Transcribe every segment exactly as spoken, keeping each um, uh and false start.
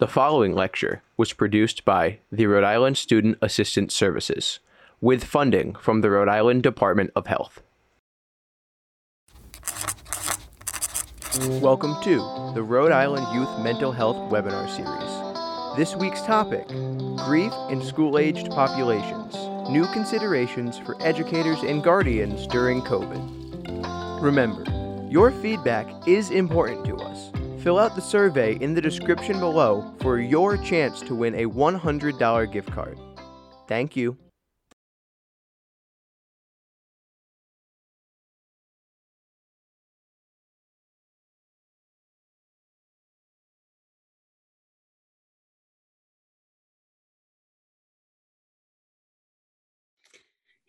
The following lecture was produced by the Rhode Island Student Assistance Services, with funding from the Rhode Island Department of Health. Welcome to the Rhode Island Youth Mental Health Webinar Series. This week's topic, Grief in School-Aged Populations, New Considerations for Educators and Guardians During COVID. Remember, your feedback is important to us. Fill out the survey in the description below for your chance to win a one hundred dollars gift card. Thank you.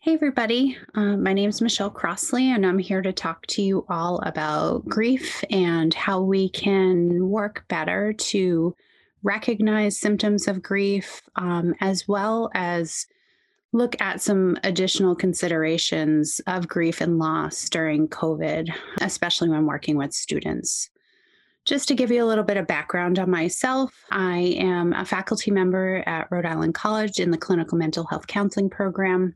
Hey everybody, um, my name is Michelle Crossley and I'm here to talk to you all about grief and how we can work better to recognize symptoms of grief, um, as well as look at some additional considerations of grief and loss during COVID, especially when working with students. Just to give you a little bit of background on myself, I am a faculty member at Rhode Island College in the Clinical Mental Health Counseling Program.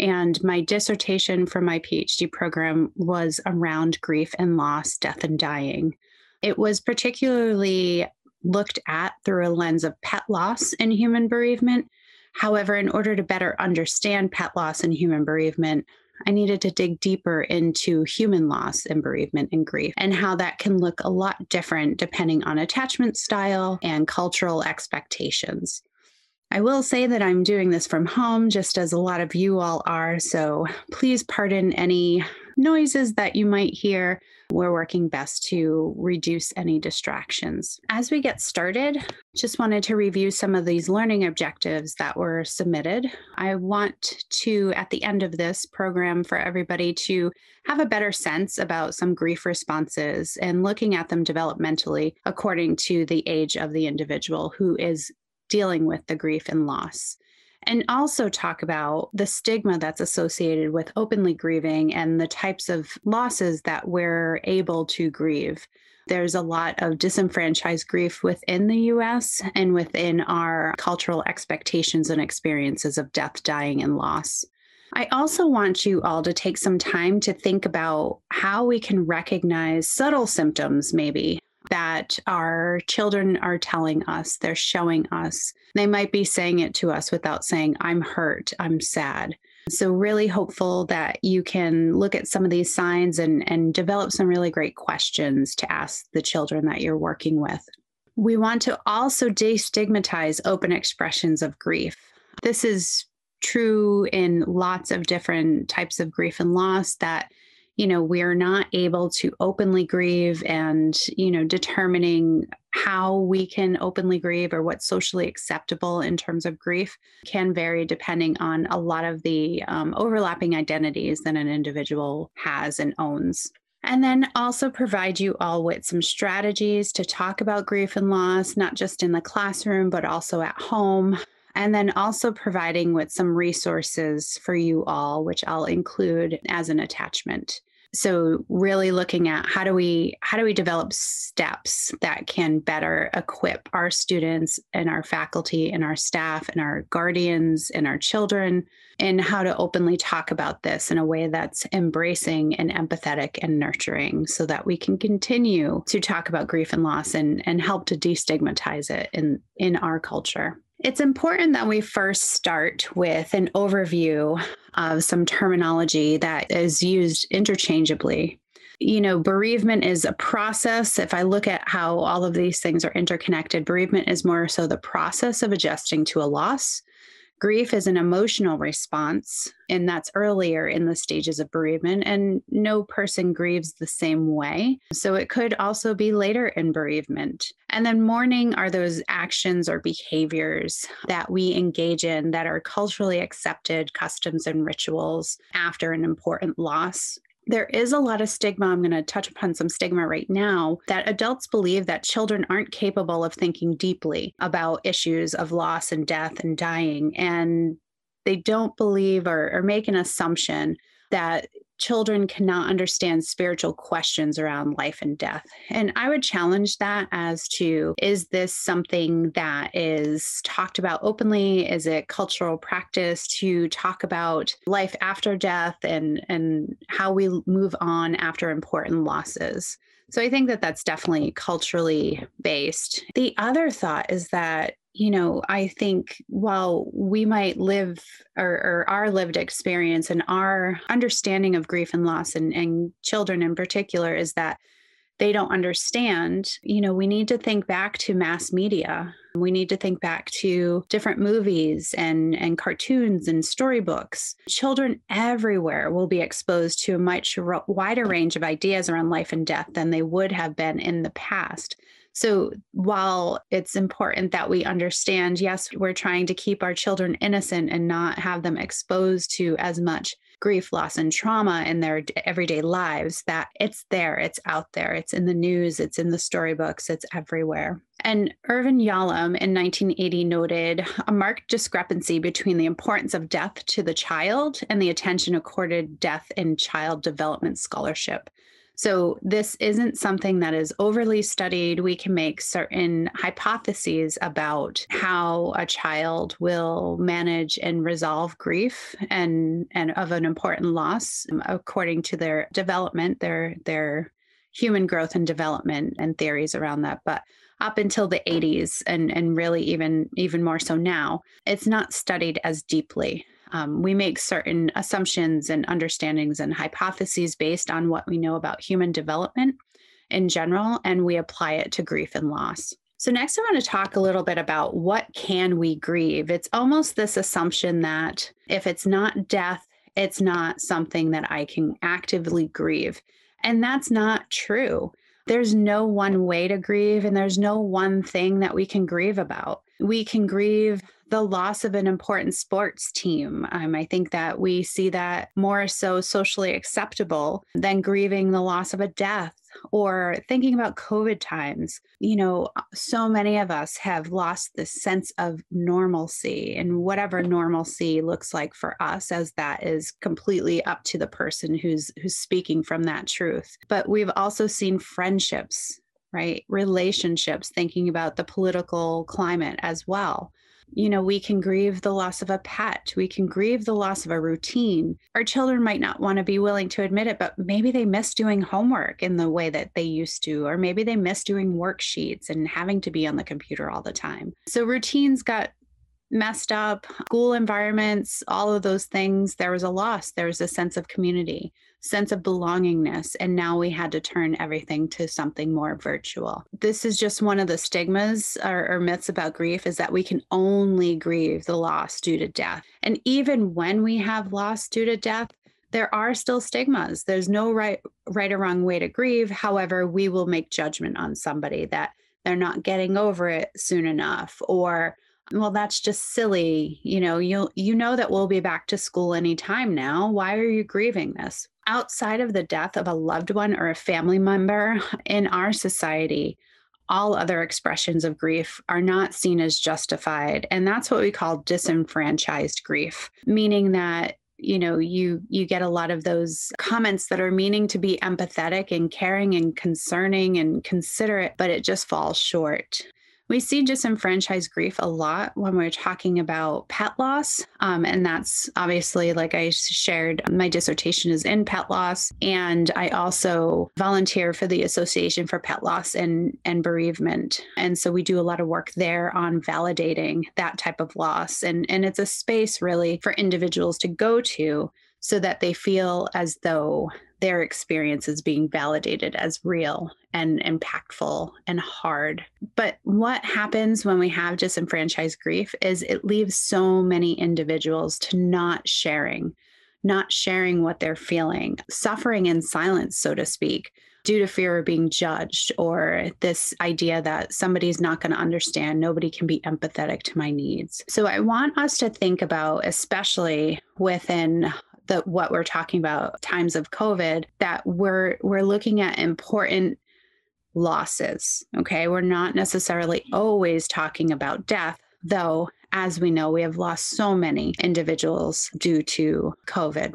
And my dissertation for my PhD program was around grief and loss, death and dying. It was particularly looked at through a lens of pet loss and human bereavement. However, in order to better understand pet loss and human bereavement, I needed to dig deeper into human loss and bereavement and grief and how that can look a lot different depending on attachment style and cultural expectations. I will say that I'm doing this from home, just as a lot of you all are, so please pardon any noises that you might hear. We're working best to reduce any distractions. As we get started, just wanted to review some of these learning objectives that were submitted. I want to, at the end of this program, for everybody to have a better sense about some grief responses and looking at them developmentally according to the age of the individual who is dealing with the grief and loss, and also talk about the stigma that's associated with openly grieving and the types of losses that we're able to grieve. There's a lot of disenfranchised grief within the U S and within our cultural expectations and experiences of death, dying, and loss. I also want you all to take some time to think about how we can recognize subtle symptoms, maybe, that our children are telling us, they're showing us. They might be saying it to us without saying, I'm hurt, I'm sad. So really hopeful that you can look at some of these signs and, and develop some really great questions to ask the children that you're working with. We want to also destigmatize open expressions of grief. This is true in lots of different types of grief and loss that you know, we're not able to openly grieve and, you know, determining how we can openly grieve or what's socially acceptable in terms of grief can vary depending on a lot of the um, overlapping identities that an individual has and owns. And then also provide you all with some strategies to talk about grief and loss, not just in the classroom, but also at home. And then also providing with some resources for you all, which I'll include as an attachment. So really looking at how do we how do we develop steps that can better equip our students and our faculty and our staff and our guardians and our children, and how to openly talk about this in a way that's embracing and empathetic and nurturing so that we can continue to talk about grief and loss and, and help to destigmatize it in, in our culture. It's important that we first start with an overview of some terminology that is used interchangeably. You know, bereavement is a process. If I look at how all of these things are interconnected, bereavement is more so the process of adjusting to a loss. Grief is an emotional response, and that's earlier in the stages of bereavement, and no person grieves the same way. So it could also be later in bereavement. And then mourning are those actions or behaviors that we engage in that are culturally accepted customs and rituals after an important loss. There is a lot of stigma. I'm going to touch upon some stigma right now that adults believe that children aren't capable of thinking deeply about issues of loss and death and dying. And they don't believe or, or make an assumption that children cannot understand spiritual questions around life and death. And I would challenge that as to, is this something that is talked about openly? Is it cultural practice to talk about life after death and, and how we move on after important losses? So I think that that's definitely culturally based. The other thought is that, you know, I think while we might live or, or our lived experience and our understanding of grief and loss and, and children in particular is that they don't understand, you know, we need to think back to mass media. We need to think back to different movies and, and cartoons and storybooks. Children everywhere will be exposed to a much wider range of ideas around life and death than they would have been in the past. So while it's important that we understand, yes, we're trying to keep our children innocent and not have them exposed to as much grief, loss, and trauma in their everyday lives, that it's there, it's out there, it's in the news, it's in the storybooks, it's everywhere. And Irvin Yalom in nineteen eighty noted a marked discrepancy between the importance of death to the child and the attention accorded death in child development scholarship. So this isn't something that is overly studied. We can make certain hypotheses about how a child will manage and resolve grief and, and of an important loss according to their development, their, their human growth and development and theories around that. But up until the eighties and, and really even, even more so now, it's not studied as deeply. Um, we make certain assumptions and understandings and hypotheses based on what we know about human development in general, and we apply it to grief and loss. So next I want to talk a little bit about what can we grieve. It's almost this assumption that if it's not death, it's not something that I can actively grieve. And that's not true. There's no one way to grieve, and there's no one thing that we can grieve about. We can grieve the loss of an important sports team. Um, I think that we see that more so socially acceptable than grieving the loss of a death or thinking about COVID times. You know, so many of us have lost the sense of normalcy, and whatever normalcy looks like for us, as that is completely up to the person who's who's speaking from that truth. But we've also seen friendships, right? Relationships, thinking about the political climate as well. You know, we can grieve the loss of a pet. We can grieve the loss of a routine. Our children might not want to be willing to admit it, but maybe they miss doing homework in the way that they used to, or maybe they miss doing worksheets and having to be on the computer all the time. So routines got messed up, school environments, all of those things. There was a loss. There was a sense of community, sense of belongingness. And now we had to turn everything to something more virtual. This is just one of the stigmas or, or myths about grief, is that we can only grieve the loss due to death. And even when we have loss due to death, there are still stigmas. There's no right, right or wrong way to grieve. However, we will make judgment on somebody that they're not getting over it soon enough, or, well, that's just silly. You know, you you know that we'll be back to school anytime now. Why are you grieving this? Outside of the death of a loved one or a family member in our society, all other expressions of grief are not seen as justified. And that's what we call disenfranchised grief, meaning that, you know, you you get a lot of those comments that are meaning to be empathetic and caring and concerning and considerate, but it just falls short. We see disenfranchised grief a lot when we're talking about pet loss. Um, and that's obviously, like I shared, my dissertation is in pet loss. And I also volunteer for the Association for Pet Loss and, and Bereavement. And so we do a lot of work there on validating that type of loss. And, and it's a space really for individuals to go to so that they feel as though their experience is being validated as real and impactful and hard. But what happens when we have disenfranchised grief is it leaves so many individuals to not sharing, not sharing what they're feeling, suffering in silence, so to speak, due to fear of being judged or this idea that somebody's not going to understand, nobody can be empathetic to my needs. So I want us to think about, especially within that what we're talking about times of COVID, that we're we're looking at important losses, okay? We're not necessarily always talking about death, though, as we know, we have lost so many individuals due to COVID.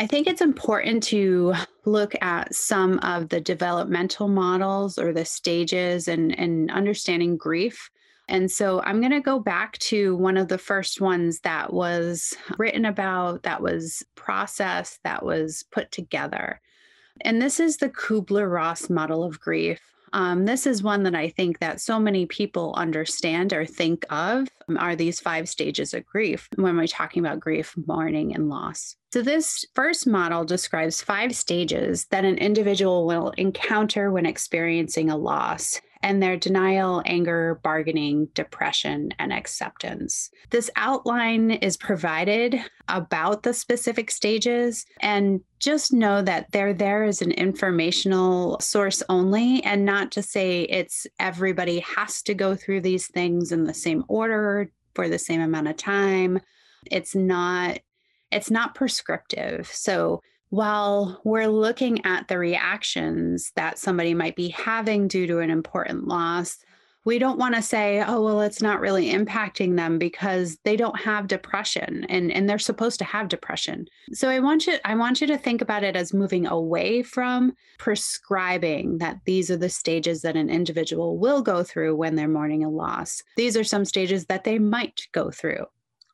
I think it's important to look at some of the developmental models or the stages and, and understanding grief. And so I'm going to go back to one of the first ones that was written about, that was processed, that was put together. And this is the Kubler-Ross model of grief. Um, this is one that I think that so many people understand or think of um, are these five stages of grief when we're talking about grief, mourning, and loss. So this first model describes five stages that an individual will encounter when experiencing a loss, and they're denial, anger, bargaining, depression, and acceptance. This outline is provided about the specific stages, and just know that they're there as an informational source only, and not to say it's everybody has to go through these things in the same order for the same amount of time. It's not, it's not prescriptive. So while we're looking at the reactions that somebody might be having due to an important loss, we don't want to say, oh, well, it's not really impacting them because they don't have depression and, and they're supposed to have depression. So I want you, I want you to think about it as moving away from prescribing that these are the stages that an individual will go through when they're mourning a loss. These are some stages that they might go through.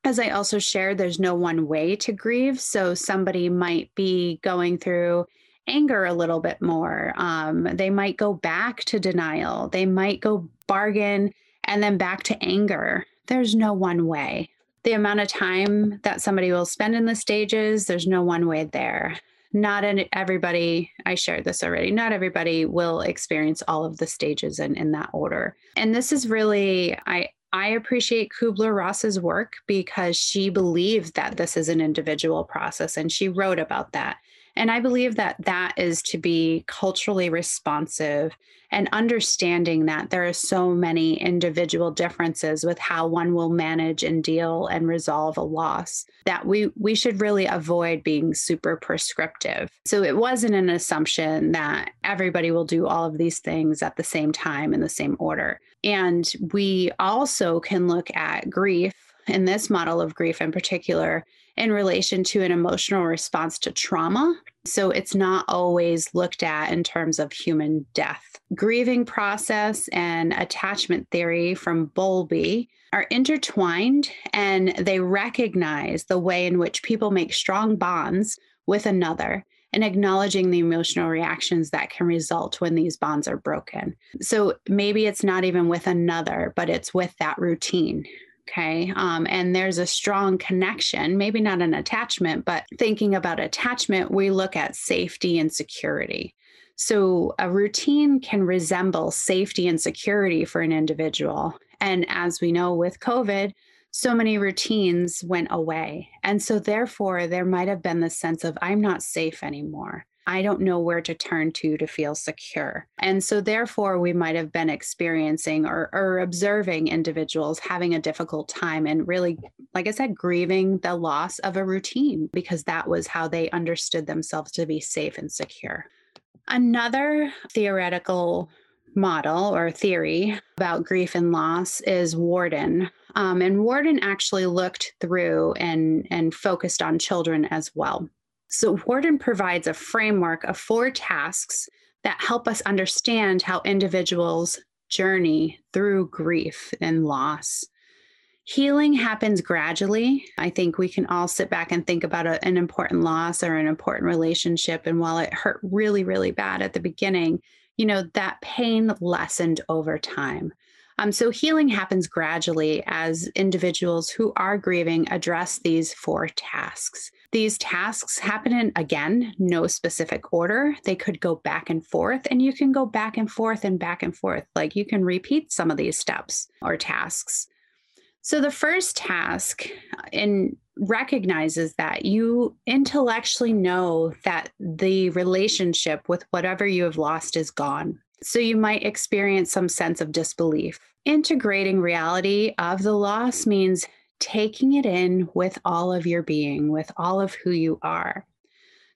As I also shared, there's no one way to grieve. So somebody might be going through anger a little bit more. Um, they might go back to denial. They might go bargain and then back to anger. There's no one way. The amount of time that somebody will spend in the stages, there's no one way there. Not everybody, I shared this already, not everybody will experience all of the stages in, in that order. And this is really, I I appreciate Kubler-Ross's work because she believes that this is an individual process and she wrote about that. And I believe that that is to be culturally responsive and understanding that there are so many individual differences with how one will manage and deal and resolve a loss that we, we should really avoid being super prescriptive. So it wasn't an assumption that everybody will do all of these things at the same time in the same order. And we also can look at grief in this model of grief in particular in relation to an emotional response to trauma. So it's not always looked at in terms of human death. Grieving process and attachment theory from Bowlby are intertwined, and they recognize the way in which people make strong bonds with another and acknowledging the emotional reactions that can result when these bonds are broken. So maybe it's not even with another, but it's with that routine. Okay. Um, and there's a strong connection, maybe not an attachment, but thinking about attachment, we look at safety and security. So a routine can resemble safety and security for an individual. And as we know with COVID, so many routines went away. And so therefore, there might have been the sense of, I'm not safe anymore. I don't know where to turn to to feel secure. And so therefore, we might have been experiencing or, or observing individuals having a difficult time and really, like I said, grieving the loss of a routine because that was how they understood themselves to be safe and secure. Another theoretical model or theory about grief and loss is Worden. Um, and Worden actually looked through and, and focused on children as well. So Worden provides a framework of four tasks that help us understand how individuals journey through grief and loss. Healing happens gradually. I think we can all sit back and think about a, an important loss or an important relationship. And while it hurt really, really bad at the beginning, you know, that pain lessened over time. Um, so healing happens gradually as individuals who are grieving address these four tasks. These tasks happen in, again, no specific order. They could go back and forth, and you can go back and forth and back and forth. Like you can repeat some of these steps or tasks. So the first task in recognizes that you intellectually know that the relationship with whatever you have lost is gone. So you might experience some sense of disbelief. Integrating reality of the loss means taking it in with all of your being, with all of who you are.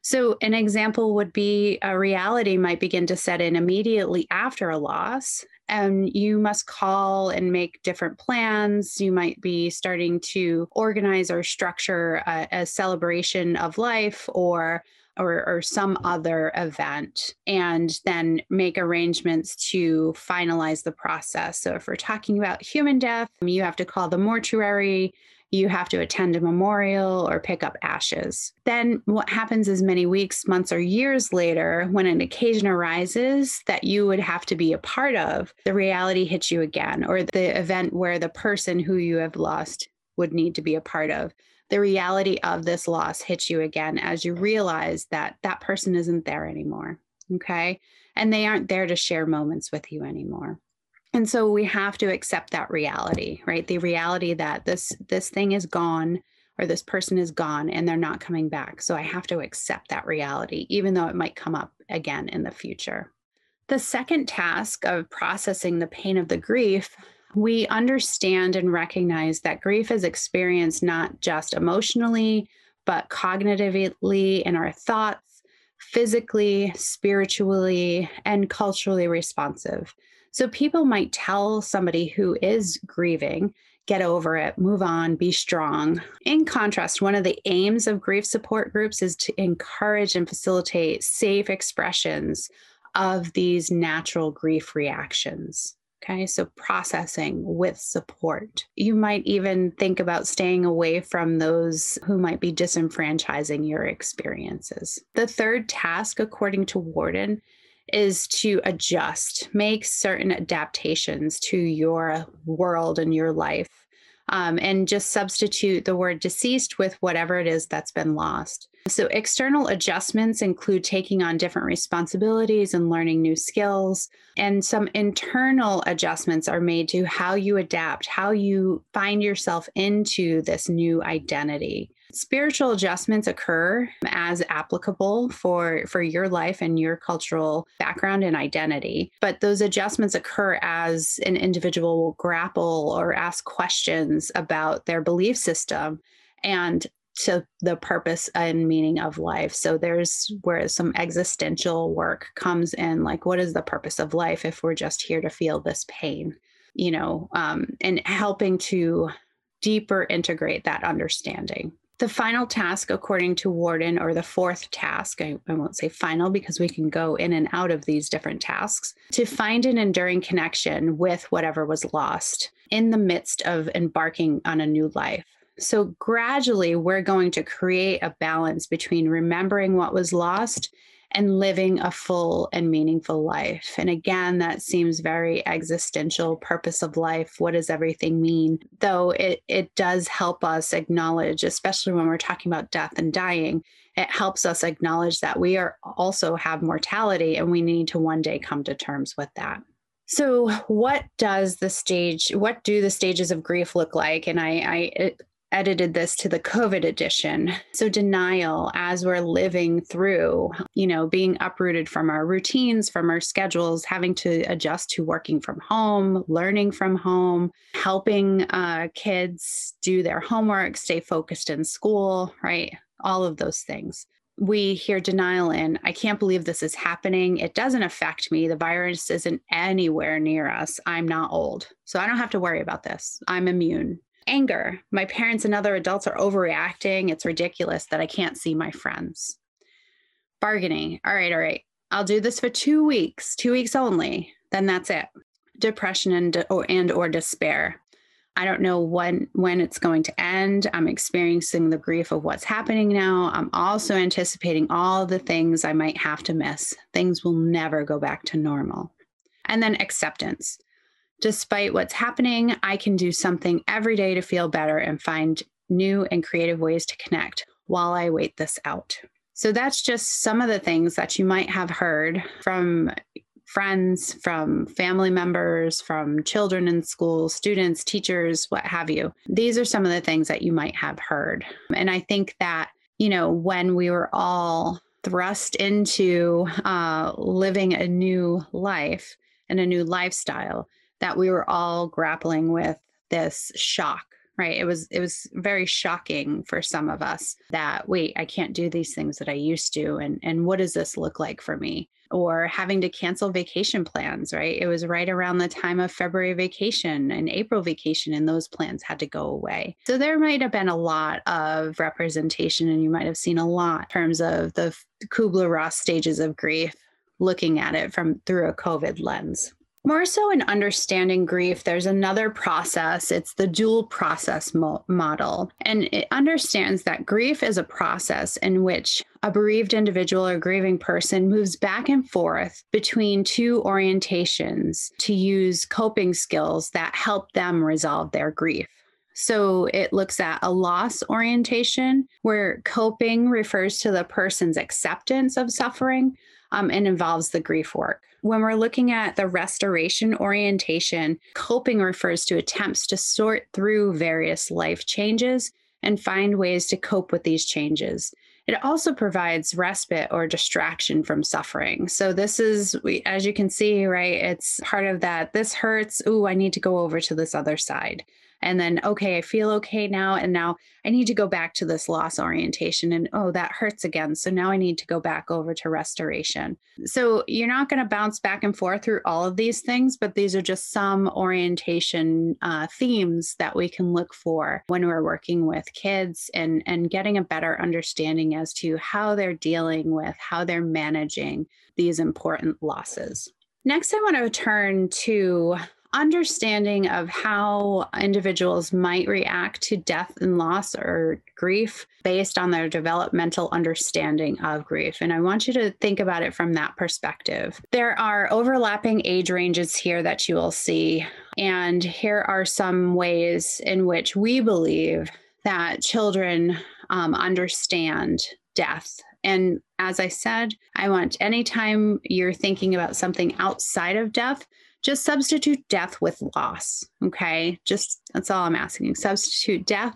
So an example would be a reality might begin to set in immediately after a loss, and you must call and make different plans. You might be starting to organize or structure a, a celebration of life or Or, or some other event, and then make arrangements to finalize the process. So if we're talking about human death, you have to call the mortuary, you have to attend a memorial or pick up ashes. Then what happens is many weeks, months, or years later, when an occasion arises that you would have to be a part of, the reality hits you again, or the event where the person who you have lost would need to be a part of. The reality of this loss hits you again as you realize that that person isn't there anymore, okay? And they aren't there to share moments with you anymore. And so we have to accept that reality, right? The reality that this, this thing is gone, or this person is gone, and they're not coming back. So I have to accept that reality, even though it might come up again in the future. The second task of processing the pain of the grief, we understand and recognize that grief is experienced not just emotionally, but cognitively in our thoughts, physically, spiritually, and culturally responsive. So people might tell somebody who is grieving, get over it, move on, be strong. In contrast, one of the aims of grief support groups is to encourage and facilitate safe expressions of these natural grief reactions. Okay, so processing with support. You might even think about staying away from those who might be disenfranchising your experiences. The third task, according to Worden, is to adjust, make certain adaptations to your world and your life, um, and just substitute the word deceased with whatever it is that's been lost. So external adjustments include taking on different responsibilities and learning new skills. And some internal adjustments are made to how you adapt, how you find yourself into this new identity. Spiritual adjustments occur as applicable for, for your life and your cultural background and identity. But those adjustments occur as an individual will grapple or ask questions about their belief system and to the purpose and meaning of life. So there's where some existential work comes in, like what is the purpose of life if we're just here to feel this pain, you know, um, and helping to deeper integrate that understanding. The final task, according to Worden, or the fourth task, I, I won't say final because we can go in and out of these different tasks, to find an enduring connection with whatever was lost in the midst of embarking on a new life. So gradually, we're going to create a balance between remembering what was lost and living a full and meaningful life. And again, that seems very existential, purpose of life. What does everything mean? Though it, it does help us acknowledge, especially when we're talking about death and dying, it helps us acknowledge that we are also have mortality and we need to one day come to terms with that. So what does the stage, what do the stages of grief look like? And I, I it, edited this to the COVID edition. So denial, as we're living through, you know, being uprooted from our routines, from our schedules, having to adjust to working from home, learning from home, helping uh, kids do their homework, stay focused in school, right? All of those things. We hear denial in, I can't believe this is happening. It doesn't affect me. The virus isn't anywhere near us. I'm not old, so I don't have to worry about this. I'm immune. Anger. My parents and other adults are overreacting. It's ridiculous that I can't see my friends. Bargaining. All right, all right. I'll do this for two weeks, two weeks only. Then that's it. Depression and or, and or despair. I don't know when, when it's going to end. I'm experiencing the grief of what's happening now. I'm also anticipating all the things I might have to miss. Things will never go back to normal. And then acceptance. Despite what's happening, I can do something every day to feel better and find new and creative ways to connect while I wait this out. So that's just some of the things that you might have heard from friends, from family members, from children in school, students, teachers, what have you. These are some of the things that you might have heard. And I think that, you know, when we were all thrust into uh, living a new life and a new lifestyle, that we were all grappling with this shock, right? It was it was very shocking for some of us that, wait, I can't do these things that I used to. And, and what does this look like for me? or having to cancel vacation plans, right? It was right around the time of February vacation and April vacation, and those plans had to go away. So there might have been a lot of representation, and you might have seen a lot in terms of the Kubler-Ross stages of grief, looking at it from through a COVID lens. More so in understanding grief, there's another process. It's the dual process mo- model. And it understands that grief is a process in which a bereaved individual or grieving person moves back and forth between two orientations to use coping skills that help them resolve their grief. So it looks at a loss orientation, where coping refers to the person's acceptance of suffering, um, and involves the grief work. When we're looking at the restoration orientation, coping refers to attempts to sort through various life changes and find ways to cope with these changes. It also provides respite or distraction from suffering. So this is, as you can see, right, it's part of that, this hurts, ooh, I need to go over to this other side. And then, okay, I feel okay now. And now I need to go back to this loss orientation. And oh, that hurts again. So now I need to go back over to restoration. So you're not going to bounce back and forth through all of these things, but these are just some orientation uh, themes that we can look for when we're working with kids and, and getting a better understanding as to how they're dealing with, how they're managing these important losses. Next, I want to turn to understanding of how individuals might react to death and loss or grief based on their developmental understanding of grief. And I want you to think about it from that perspective. There are overlapping age ranges here that you will see. And here are some ways in which we believe that children um, understand death. And as I said, I want anytime you're thinking about something outside of death, just substitute death with loss, okay? Just, that's all I'm asking. Substitute death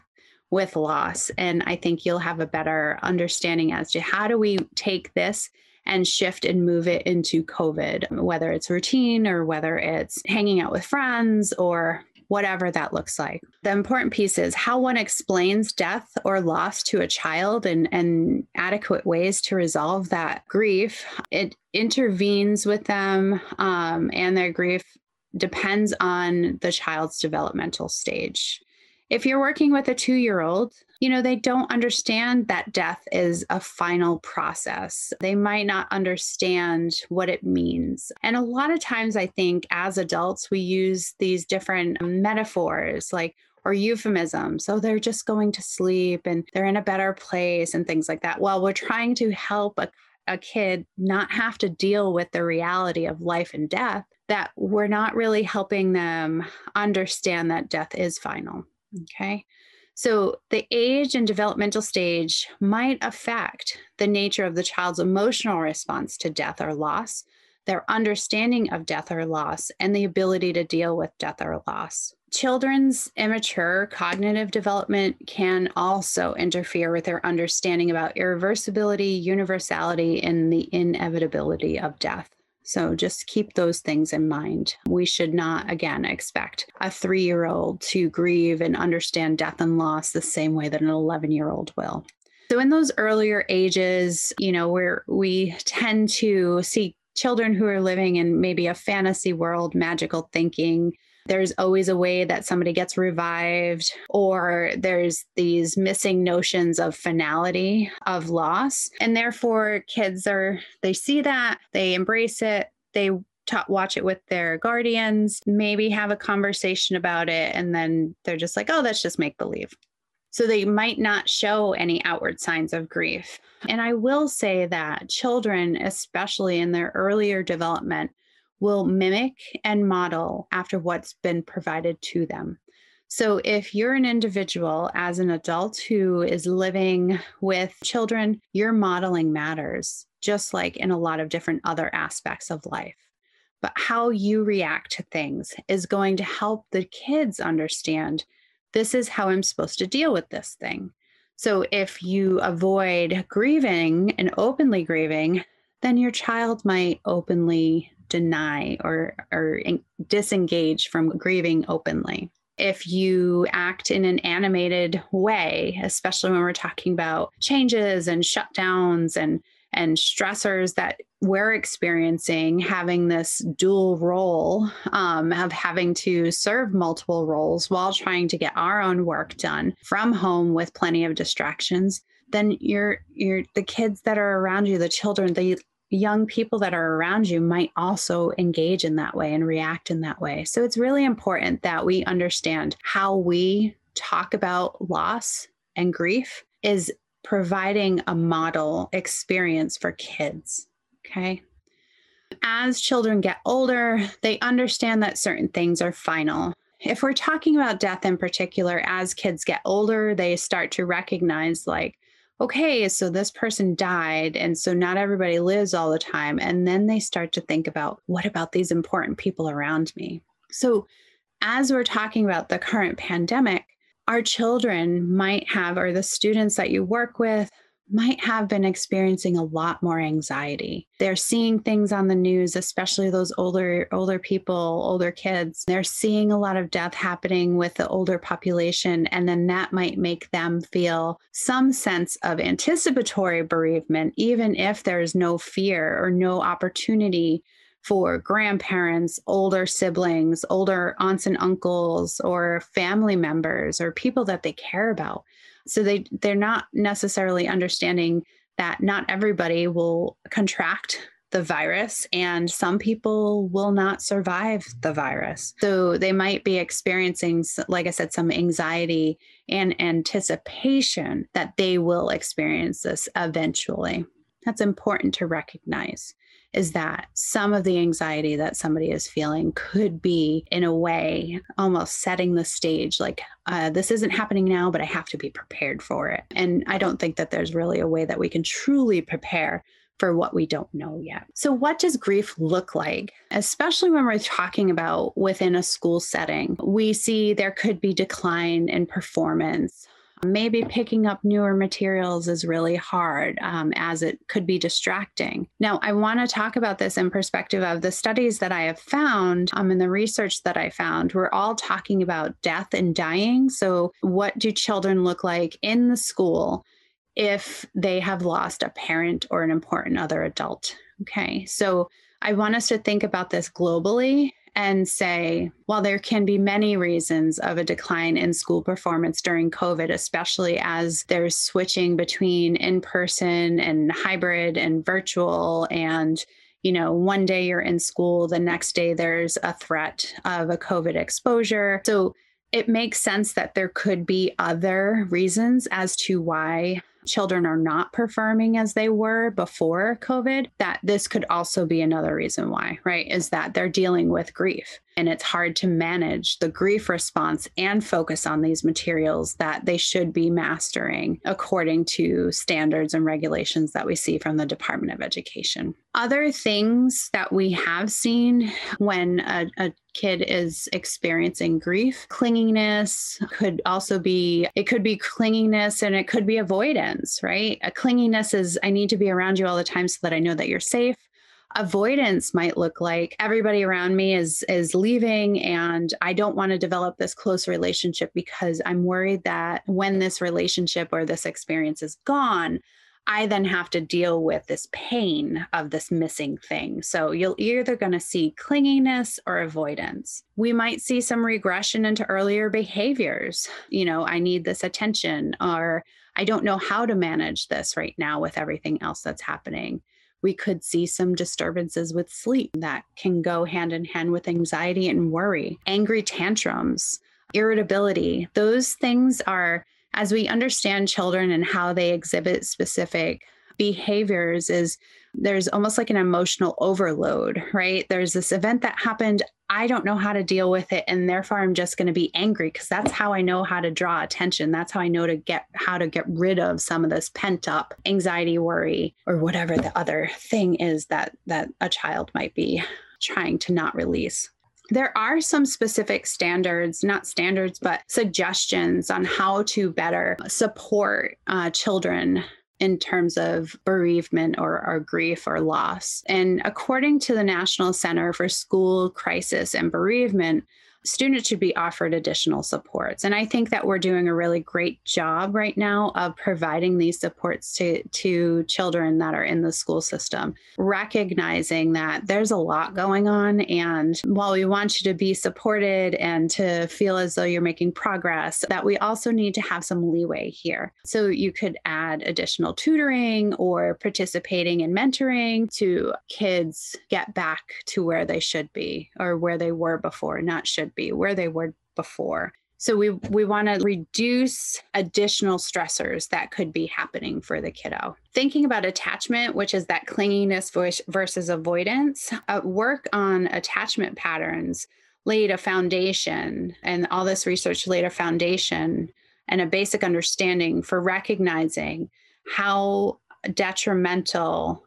with loss. And I think you'll have a better understanding as to how do we take this and shift and move it into COVID, whether it's routine or whether it's hanging out with friends or whatever that looks like. The important piece is how one explains death or loss to a child and, and adequate ways to resolve that grief. It intervenes with them um, and their grief depends on the child's developmental stage. If you're working with a two-year-old, you know, they don't understand that death is a final process. They might not understand what it means. And a lot of times I think as adults, we use these different metaphors like, or euphemisms. So they're just going to sleep and they're in a better place and things like that. Well, we're trying to help a, a kid not have to deal with the reality of life and death, that we're not really helping them understand that death is final. Okay. So the age and developmental stage might affect the nature of the child's emotional response to death or loss, their understanding of death or loss, and the ability to deal with death or loss. Children's immature cognitive development can also interfere with their understanding about irreversibility, universality, and the inevitability of death. So just keep those things in mind. We should not, again, expect a three-year-old to grieve and understand death and loss the same way that an eleven-year-old will. So in those earlier ages, you know, where we tend to see children who are living in maybe a fantasy world, magical thinking, there's always a way that somebody gets revived, or there's these missing notions of finality, of loss. And therefore, kids are, they see that, they embrace it, they ta- watch it with their guardians, maybe have a conversation about it, and then they're just like, oh, that's just make-believe. So they might not show any outward signs of grief. And I will say that children, especially in their earlier development, will mimic and model after what's been provided to them. So if you're an individual as an adult who is living with children, your modeling matters, just like in a lot of different other aspects of life. But how you react to things is going to help the kids understand, this is how I'm supposed to deal with this thing. So if you avoid grieving and openly grieving, then your child might openly deny or, or disengage from grieving openly. If you act in an animated way, especially when we're talking about changes and shutdowns and, and stressors that we're experiencing, having this dual role um, of having to serve multiple roles while trying to get our own work done from home with plenty of distractions, then you're, you're, the kids that are around you, the children, the young people that are around you might also engage in that way and react in that way. So it's really important that we understand how we talk about loss and grief is providing a model experience for kids. Okay. As children get older, they understand that certain things are final. If we're talking about death in particular, as kids get older, they start to recognize, like, okay, so this person died, and so not everybody lives all the time. And then they start to think about, what about these important people around me? So as we're talking about the current pandemic, our children might have, or the students that you work with might have been experiencing a lot more anxiety. They're seeing things on the news, especially those older, older people, older kids. They're seeing a lot of death happening with the older population. And then that might make them feel some sense of anticipatory bereavement, even if there's no fear or no opportunity for grandparents, older siblings, older aunts and uncles, or family members, or people that they care about. So they, they're not necessarily understanding that not everybody will contract the virus, and some people will not survive the virus. So they might be experiencing, like I said, some anxiety and anticipation that they will experience this eventually. That's important to recognize, is that some of the anxiety that somebody is feeling could be, in a way, almost setting the stage, like, uh, this isn't happening now, but I have to be prepared for it. And I don't think that there's really a way that we can truly prepare for what we don't know yet. So what does grief look like? Especially when we're talking about within a school setting, we see there could be decline in performance. Maybe picking up newer materials is really hard, um, as it could be distracting. Now, I want to talk about this in perspective of the studies that I have found, um, and the research that I found. We're all talking about death and dying. So what do children look like in the school if they have lost a parent or an important other adult? Okay, so I want us to think about this globally and say, while there can be many reasons of a decline in school performance during COVID, especially as there's switching between in-person and hybrid and virtual, and, you know, one day you're in school, the next day there's a threat of a COVID exposure. So it makes sense that there could be other reasons as to why children are not performing as they were before COVID, that this could also be another reason why, right? Is that they're dealing with grief, and it's hard to manage the grief response and focus on these materials that they should be mastering according to standards and regulations that we see from the Department of Education. Other things that we have seen when a, a kid is experiencing grief, clinginess could also be, it could be clinginess and it could be avoidance. Right? A clinginess is, I need to be around you all the time so that I know that you're safe. Avoidance might look like, everybody around me is is leaving, and I don't want to develop this close relationship because I'm worried that when this relationship or this experience is gone, I then have to deal with this pain of this missing thing. So you're either going to see clinginess or avoidance. We might see some regression into earlier behaviors. You know, I need this attention, or I don't know how to manage this right now with everything else that's happening. We could see some disturbances with sleep that can go hand in hand with anxiety and worry, angry tantrums, irritability. Those things are, as we understand children and how they exhibit specific behaviors, is there's almost like an emotional overload, right? There's this event that happened. I don't know how to deal with it, and therefore I'm just going to be angry because that's how I know how to draw attention. That's how I know to get how to get rid of some of this pent up anxiety, worry, or whatever the other thing is that that a child might be trying to not release. There are some specific standards, not standards, but suggestions on how to better support uh, children in terms of bereavement or, or grief or loss. And according to the National Center for School Crisis and Bereavement, students should be offered additional supports. And I think that we're doing a really great job right now of providing these supports to, to children that are in the school system, recognizing that there's a lot going on. And while we want you to be supported and to feel as though you're making progress, that we also need to have some leeway here. So you could add additional tutoring or participating in mentoring to kids get back to where they should be or where they were before, not should be, where they were before. So we we want to reduce additional stressors that could be happening for the kiddo. Thinking about attachment, which is that clinginess versus avoidance, uh, work on attachment patterns laid a foundation, and all this research laid a foundation and a basic understanding for recognizing how detrimental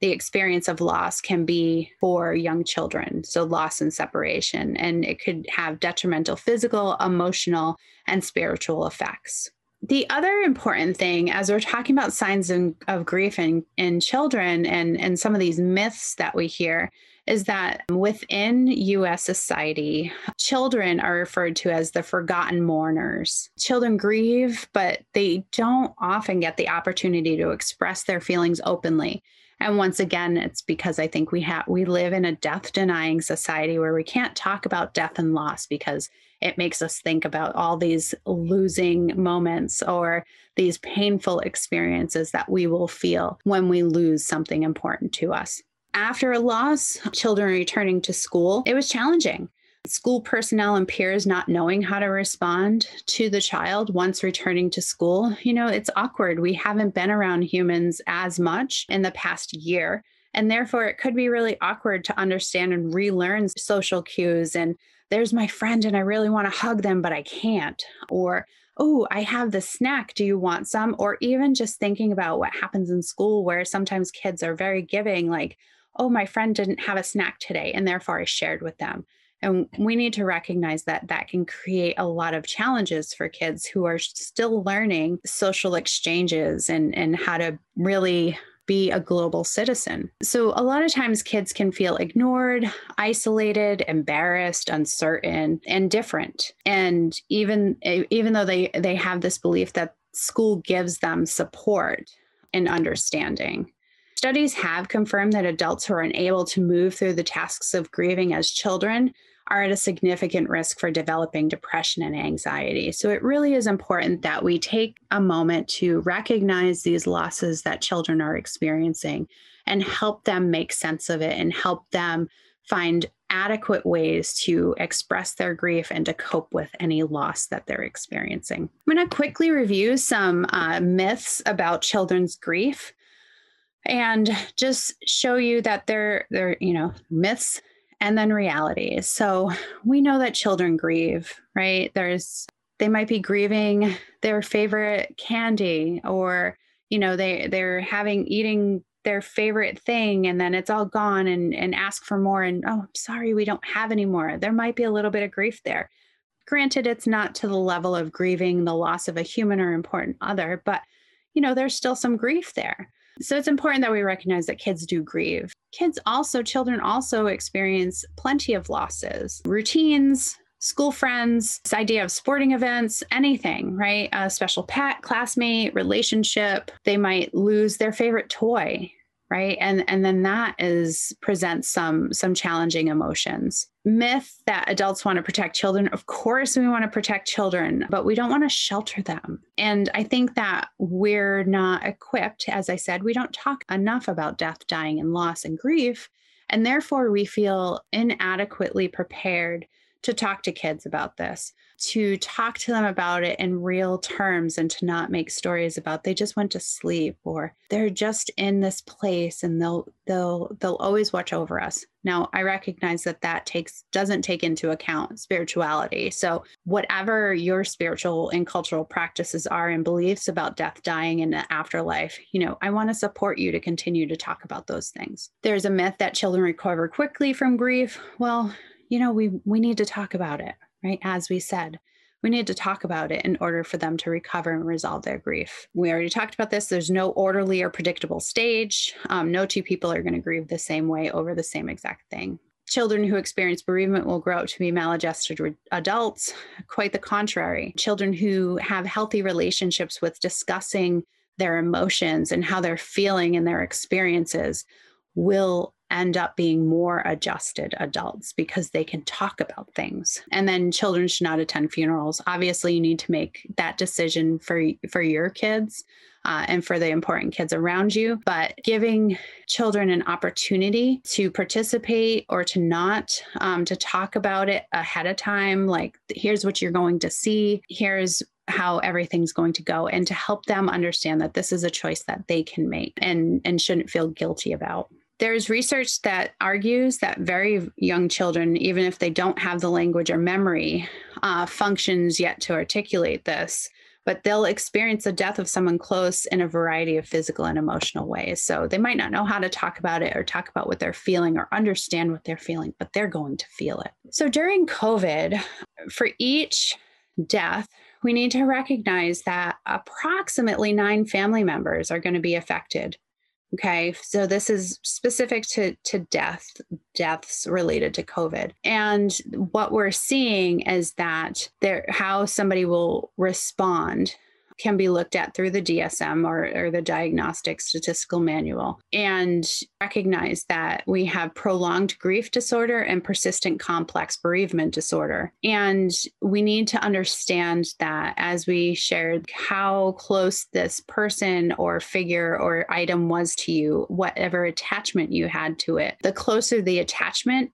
the experience of loss can be for young children. So loss and separation, and it could have detrimental physical, emotional, and spiritual effects. The other important thing, as we're talking about signs in, of grief in, in children and, and some of these myths that we hear, is that within U S society, children are referred to as the forgotten mourners. Children grieve, but they don't often get the opportunity to express their feelings openly. And once again, it's because I think we have we live in a death-denying society where we can't talk about death and loss because it makes us think about all these losing moments or these painful experiences that we will feel when we lose something important to us. After a loss, children returning to school, it was challenging. School personnel and peers not knowing how to respond to the child once returning to school. You know, it's awkward. We haven't been around humans as much in the past year, and therefore it could be really awkward to understand and relearn social cues. And there's my friend and I really want to hug them, but I can't. Or, oh, I have the snack. Do you want some? Or even just thinking about what happens in school where sometimes kids are very giving, like, oh, my friend didn't have a snack today, and therefore I shared with them. And we need to recognize that that can create a lot of challenges for kids who are still learning social exchanges and, and how to really be a global citizen. So a lot of times kids can feel ignored, isolated, embarrassed, uncertain, and different. And even, even though they, they have this belief that school gives them support and understanding. Studies have confirmed that adults who are unable to move through the tasks of grieving as children are at a significant risk for developing depression and anxiety. So it really is important that we take a moment to recognize these losses that children are experiencing and help them make sense of it and help them find adequate ways to express their grief and to cope with any loss that they're experiencing. I'm going to quickly review some uh, myths about children's grief and just show you that they're, they're, you know, myths and then realities. So we know that children grieve, right? There's, they might be grieving their favorite candy, or, you know, they, they're having, eating their favorite thing and then it's all gone, and, and ask for more. And, oh, I'm sorry, we don't have any more. There might be a little bit of grief there. Granted, it's not to the level of grieving the loss of a human or important other, but, you know, there's still some grief there. So it's important that we recognize that kids do grieve. Kids also, children also experience plenty of losses, routines, school friends, this idea of sporting events, anything, right? A special pet, classmate, relationship. They might lose their favorite toy, right? And, and then that is presents some, some challenging emotions. Myth that adults want to protect children. Of course, we want to protect children, but we don't want to shelter them. And I think that we're not equipped. As I said, we don't talk enough about death, dying, and loss and grief. And therefore, we feel inadequately prepared to talk to kids about this, to talk to them about it in real terms, and to not make stories about they just went to sleep or they're just in this place and they'll they'll they'll always watch over us. Now, I recognize that that takes doesn't take into account spirituality. So whatever your spiritual and cultural practices are and beliefs about death, dying, and the afterlife, you know, I want to support you to continue to talk about those things. There's a myth that children recover quickly from grief. Well, you know, we we need to talk about it, right? As we said, we need to talk about it in order for them to recover and resolve their grief. We already talked about this. There's no orderly or predictable stage. Um, no two people are going to grieve the same way over the same exact thing. children who experience bereavement will grow up to be maladjusted adults. Quite the contrary. Children who have healthy relationships with discussing their emotions and how they're feeling and their experiences will end up being more adjusted adults because they can talk about things. And then children should not attend funerals. Obviously, you need to make that decision for, for your kids uh, and for the important kids around you. But giving children an opportunity to participate or to not, um, to talk about it ahead of time, like here's what you're going to see, here's how everything's going to go, and to help them understand that this is a choice that they can make and, and shouldn't feel guilty about. There's research that argues that very young children, even if they don't have the language or memory uh, functions yet to articulate this, but they'll experience the death of someone close in a variety of physical and emotional ways. So they might not know how to talk about it or talk about what they're feeling or understand what they're feeling, but they're going to feel it. So during COVID, for each death, we need to recognize that approximately nine family members are going to be affected. Okay, so this is specific to, to death, deaths related to COVID. And what we're seeing is that there, how somebody will respond can be looked at through the D S M or, or the Diagnostic Statistical Manual, and recognize that we have prolonged grief disorder and persistent complex bereavement disorder. And we need to understand that, as we shared, how close this person or figure or item was to you, whatever attachment you had to it, the closer the attachment,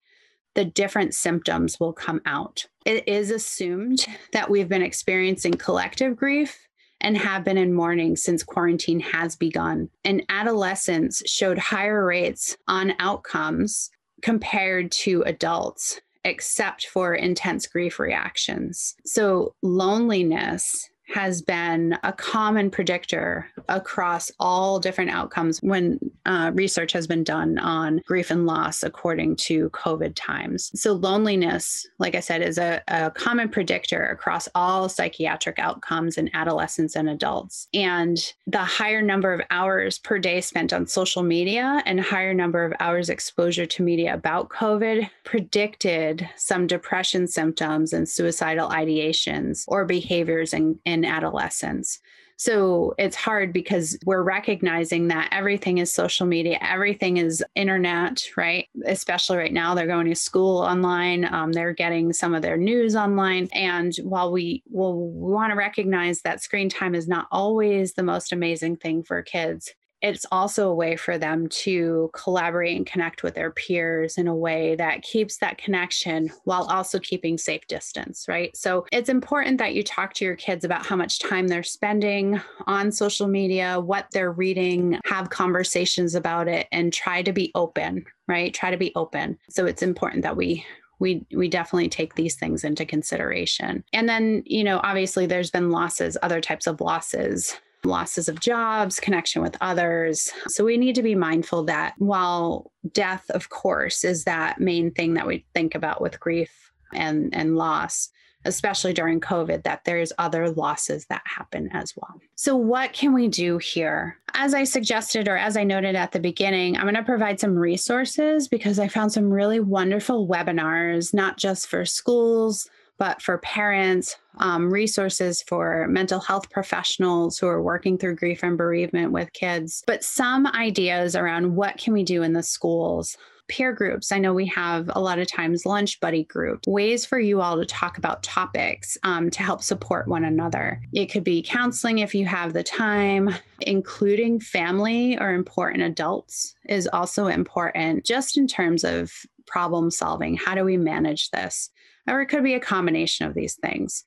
the different symptoms will come out. It is assumed that we've been experiencing collective grief and have been in mourning since quarantine has begun. And adolescents showed higher rates on outcomes compared to adults, except for intense grief reactions. So loneliness has been a common predictor across all different outcomes when uh, research has been done on grief and loss according to COVID times. So loneliness, like I said, is a, a common predictor across all psychiatric outcomes in adolescents and adults. And the higher number of hours per day spent on social media and higher number of hours exposure to media about COVID predicted some depression symptoms and suicidal ideations or behaviors in, in in adolescence. So it's hard because we're recognizing that everything is social media, everything is internet, right? Especially right now, they're going to school online, um, they're getting some of their news online. And while we will want to recognize that screen time is not always the most amazing thing for kids, it's also a way for them to collaborate and connect with their peers in a way that keeps that connection while also keeping safe distance, right? So it's important that you talk to your kids about how much time they're spending on social media, what they're reading, have conversations about it, and try to be open, right? Try to be open. So it's important that we We we definitely take these things into consideration. And then, you know, obviously there's been losses, other types of losses. Losses of jobs, connection with others. So we need to be mindful that while death, of course, is that main thing that we think about with grief and, and loss, especially during COVID, that there's other losses that happen as well. So what can we do here? As I suggested, or as I noted at the beginning, I'm going to provide some resources because I found some really wonderful webinars, not just for schools, but for parents, um, resources for mental health professionals who are working through grief and bereavement with kids, but some ideas around what can we do in the schools. Peer groups. I know we have a lot of times lunch buddy groups, ways for you all to talk about topics um, to help support one another. It could be counseling if you have the time, including family or important adults is also important just in terms of problem solving. How do we manage this? Or it could be a combination of these things.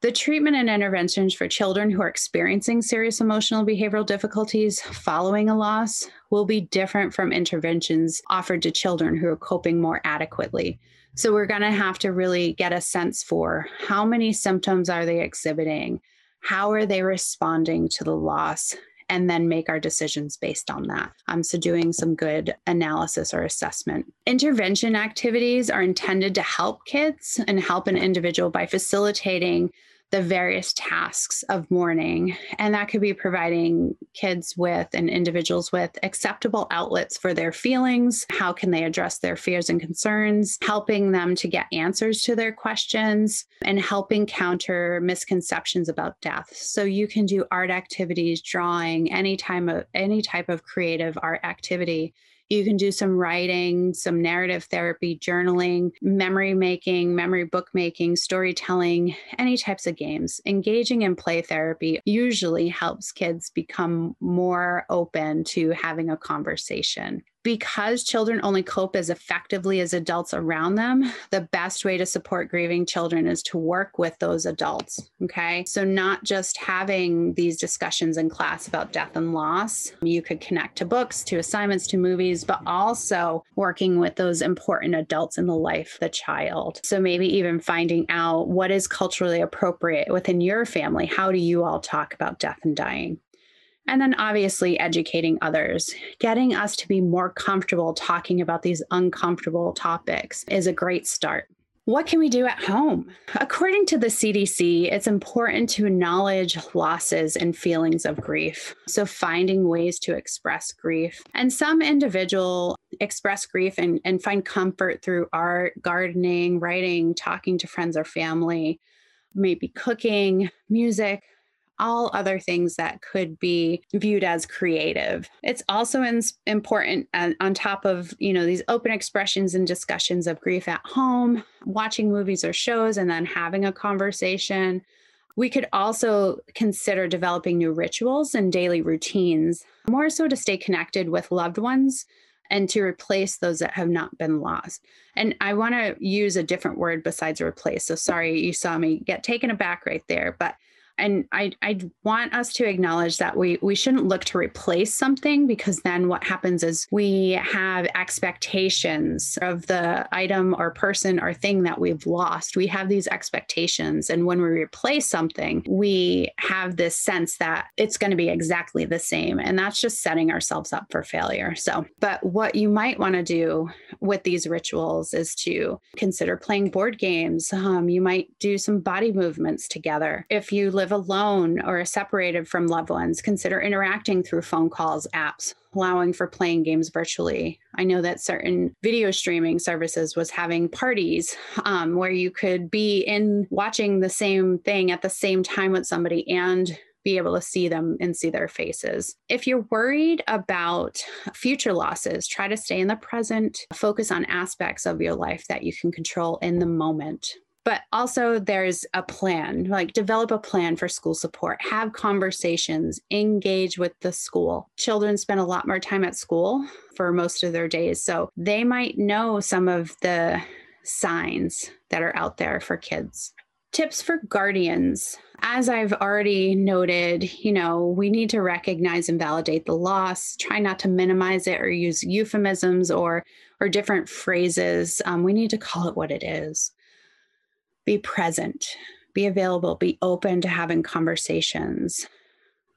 The treatment and interventions for children who are experiencing serious emotional behavioral difficulties following a loss will be different from interventions offered to children who are coping more adequately. So we're going to have to really get a sense for how many symptoms are they exhibiting? How are they responding to the loss? And then make our decisions based on that. Um, so doing some good analysis or assessment. Intervention activities are intended to help kids and help an individual by facilitating the various tasks of mourning. And that could be providing kids with and individuals with acceptable outlets for their feelings. How can they address their fears and concerns? Helping them to get answers to their questions and helping counter misconceptions about death. So you can do art activities, drawing, any time of any type of creative art activity. You can do some writing, some narrative therapy, journaling, memory making, memory bookmaking, storytelling, any types of games. Engaging in play therapy usually helps kids become more open to having a conversation. Because children only cope as effectively as adults around them, the best way to support grieving children is to work with those adults, okay? So not just having these discussions in class about death and loss, you could connect to books, to assignments, to movies, but also working with those important adults in the life of the child. So maybe even finding out what is culturally appropriate within your family. How do you all talk about death and dying? And then obviously educating others, getting us to be more comfortable talking about these uncomfortable topics is a great start. What can we do at home? According to the C D C, it's important to acknowledge losses and feelings of grief. So finding ways to express grief. And some individual express grief and, and find comfort through art, gardening, writing, talking to friends or family, maybe cooking, music, all other things that could be viewed as creative. It's also in, important uh, on top of, you know, these open expressions and discussions of grief at home, watching movies or shows, and then having a conversation. We could also consider developing new rituals and daily routines, more so to stay connected with loved ones and to replace those that have not been lost. And I want to use a different word besides replace. So sorry, you saw me get taken aback right there, but And I, I want us to acknowledge that we, we shouldn't look to replace something, because then what happens is we have expectations of the item or person or thing that we've lost. We have these expectations. And when we replace something, we have this sense that it's going to be exactly the same. And that's just setting ourselves up for failure. So, but what you might want to do with these rituals is to consider playing board games. Um, you might do some body movements together. If you live alone or separated from loved ones, consider interacting through phone calls, apps, allowing for playing games virtually. I know that certain video streaming services was having parties um, where you could be in watching the same thing at the same time with somebody and be able to see them and see their faces. If you're worried about future losses, try to stay in the present, focus on aspects of your life that you can control in the moment. But also there's a plan, like develop a plan for school support, have conversations, engage with the school. Children spend a lot more time at school for most of their days, so they might know some of the signs that are out there for kids. Tips for guardians. As I've already noted, you know, we need to recognize and validate the loss, try not to minimize it or use euphemisms or, or different phrases. Um, we need to call it what it is. Be present, be available, be open to having conversations,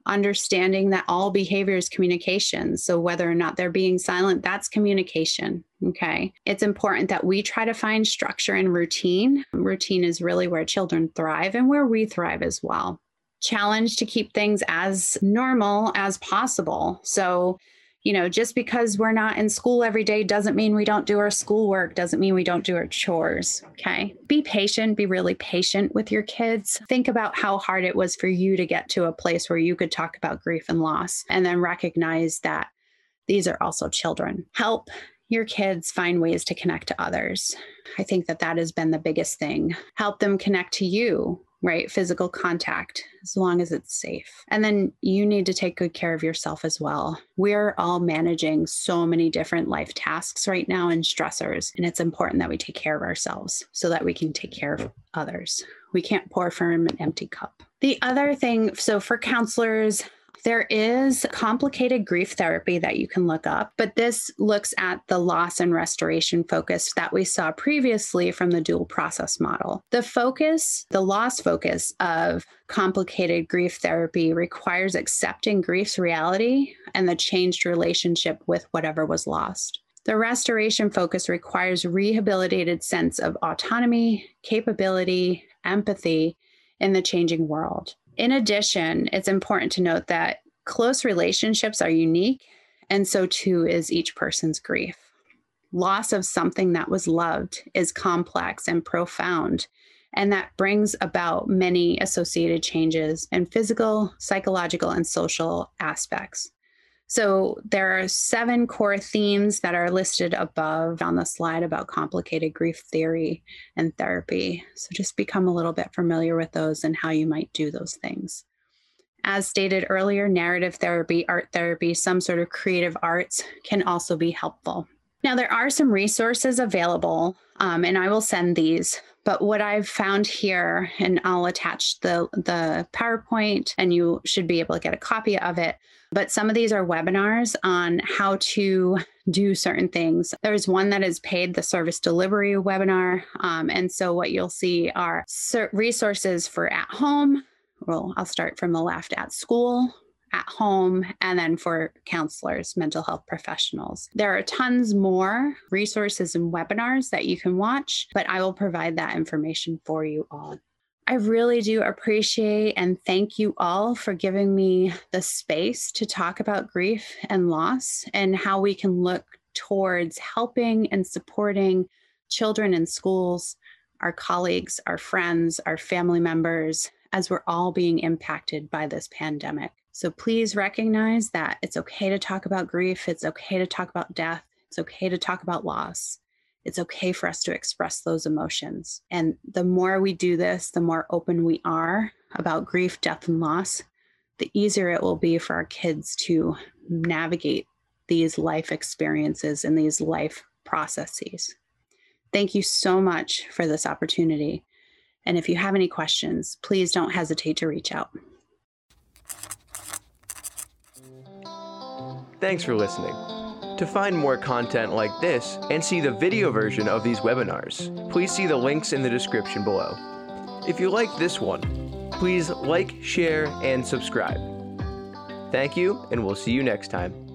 understanding that all behavior is communication. So whether or not they're being silent, that's communication, okay? It's important that we try to find structure and routine. Routine is really where children thrive and where we thrive as well. Challenge to keep things as normal as possible. So, you know, just because we're not in school every day doesn't mean we don't do our schoolwork, doesn't mean we don't do our chores, okay? Be patient, be really patient with your kids. Think about how hard it was for you to get to a place where you could talk about grief and loss, and then recognize that these are also children. Help your kids find ways to connect to others. I think that that has been the biggest thing. Help them connect to you, right? Physical contact, as long as it's safe. And then you need to take good care of yourself as well. We're all managing so many different life tasks right now and stressors. And it's important that we take care of ourselves so that we can take care of others. We can't pour from an empty cup. The other thing, so for counselors, there is complicated grief therapy that you can look up, but this looks at the loss and restoration focus that we saw previously from the dual process model. The focus, the loss focus of complicated grief therapy requires accepting grief's reality and the changed relationship with whatever was lost. The restoration focus requires rehabilitated sense of autonomy, capability, empathy, in the changing world. In addition, it's important to note that close relationships are unique, and so too is each person's grief. Loss of something that was loved is complex and profound, and that brings about many associated changes in physical, psychological, and social aspects. So there are seven core themes that are listed above on the slide about complicated grief theory and therapy. So just become a little bit familiar with those and how you might do those things. As stated earlier, narrative therapy, art therapy, some sort of creative arts can also be helpful. Now, there are some resources available, um, and I will send these, but what I've found here, and I'll attach the, the PowerPoint, and you should be able to get a copy of it, but some of these are webinars on how to do certain things. There's one that is paid, the service delivery webinar, um, and so what you'll see are resources for at home. Well, I'll start from the left, at school, at home, and then for counselors, mental health professionals. There are tons more resources and webinars that you can watch, but I will provide that information for you all. I really do appreciate and thank you all for giving me the space to talk about grief and loss and how we can look towards helping and supporting children in schools, our colleagues, our friends, our family members, as we're all being impacted by this pandemic. So please recognize that it's okay to talk about grief. It's okay to talk about death. It's okay to talk about loss. It's okay for us to express those emotions. And the more we do this, the more open we are about grief, death, and loss, the easier it will be for our kids to navigate these life experiences and these life processes. Thank you so much for this opportunity. And if you have any questions, please don't hesitate to reach out. Thanks for listening. To find more content like this and see the video version of these webinars, please see the links in the description below. If you like this one, please like, share, and subscribe. Thank you, and we'll see you next time.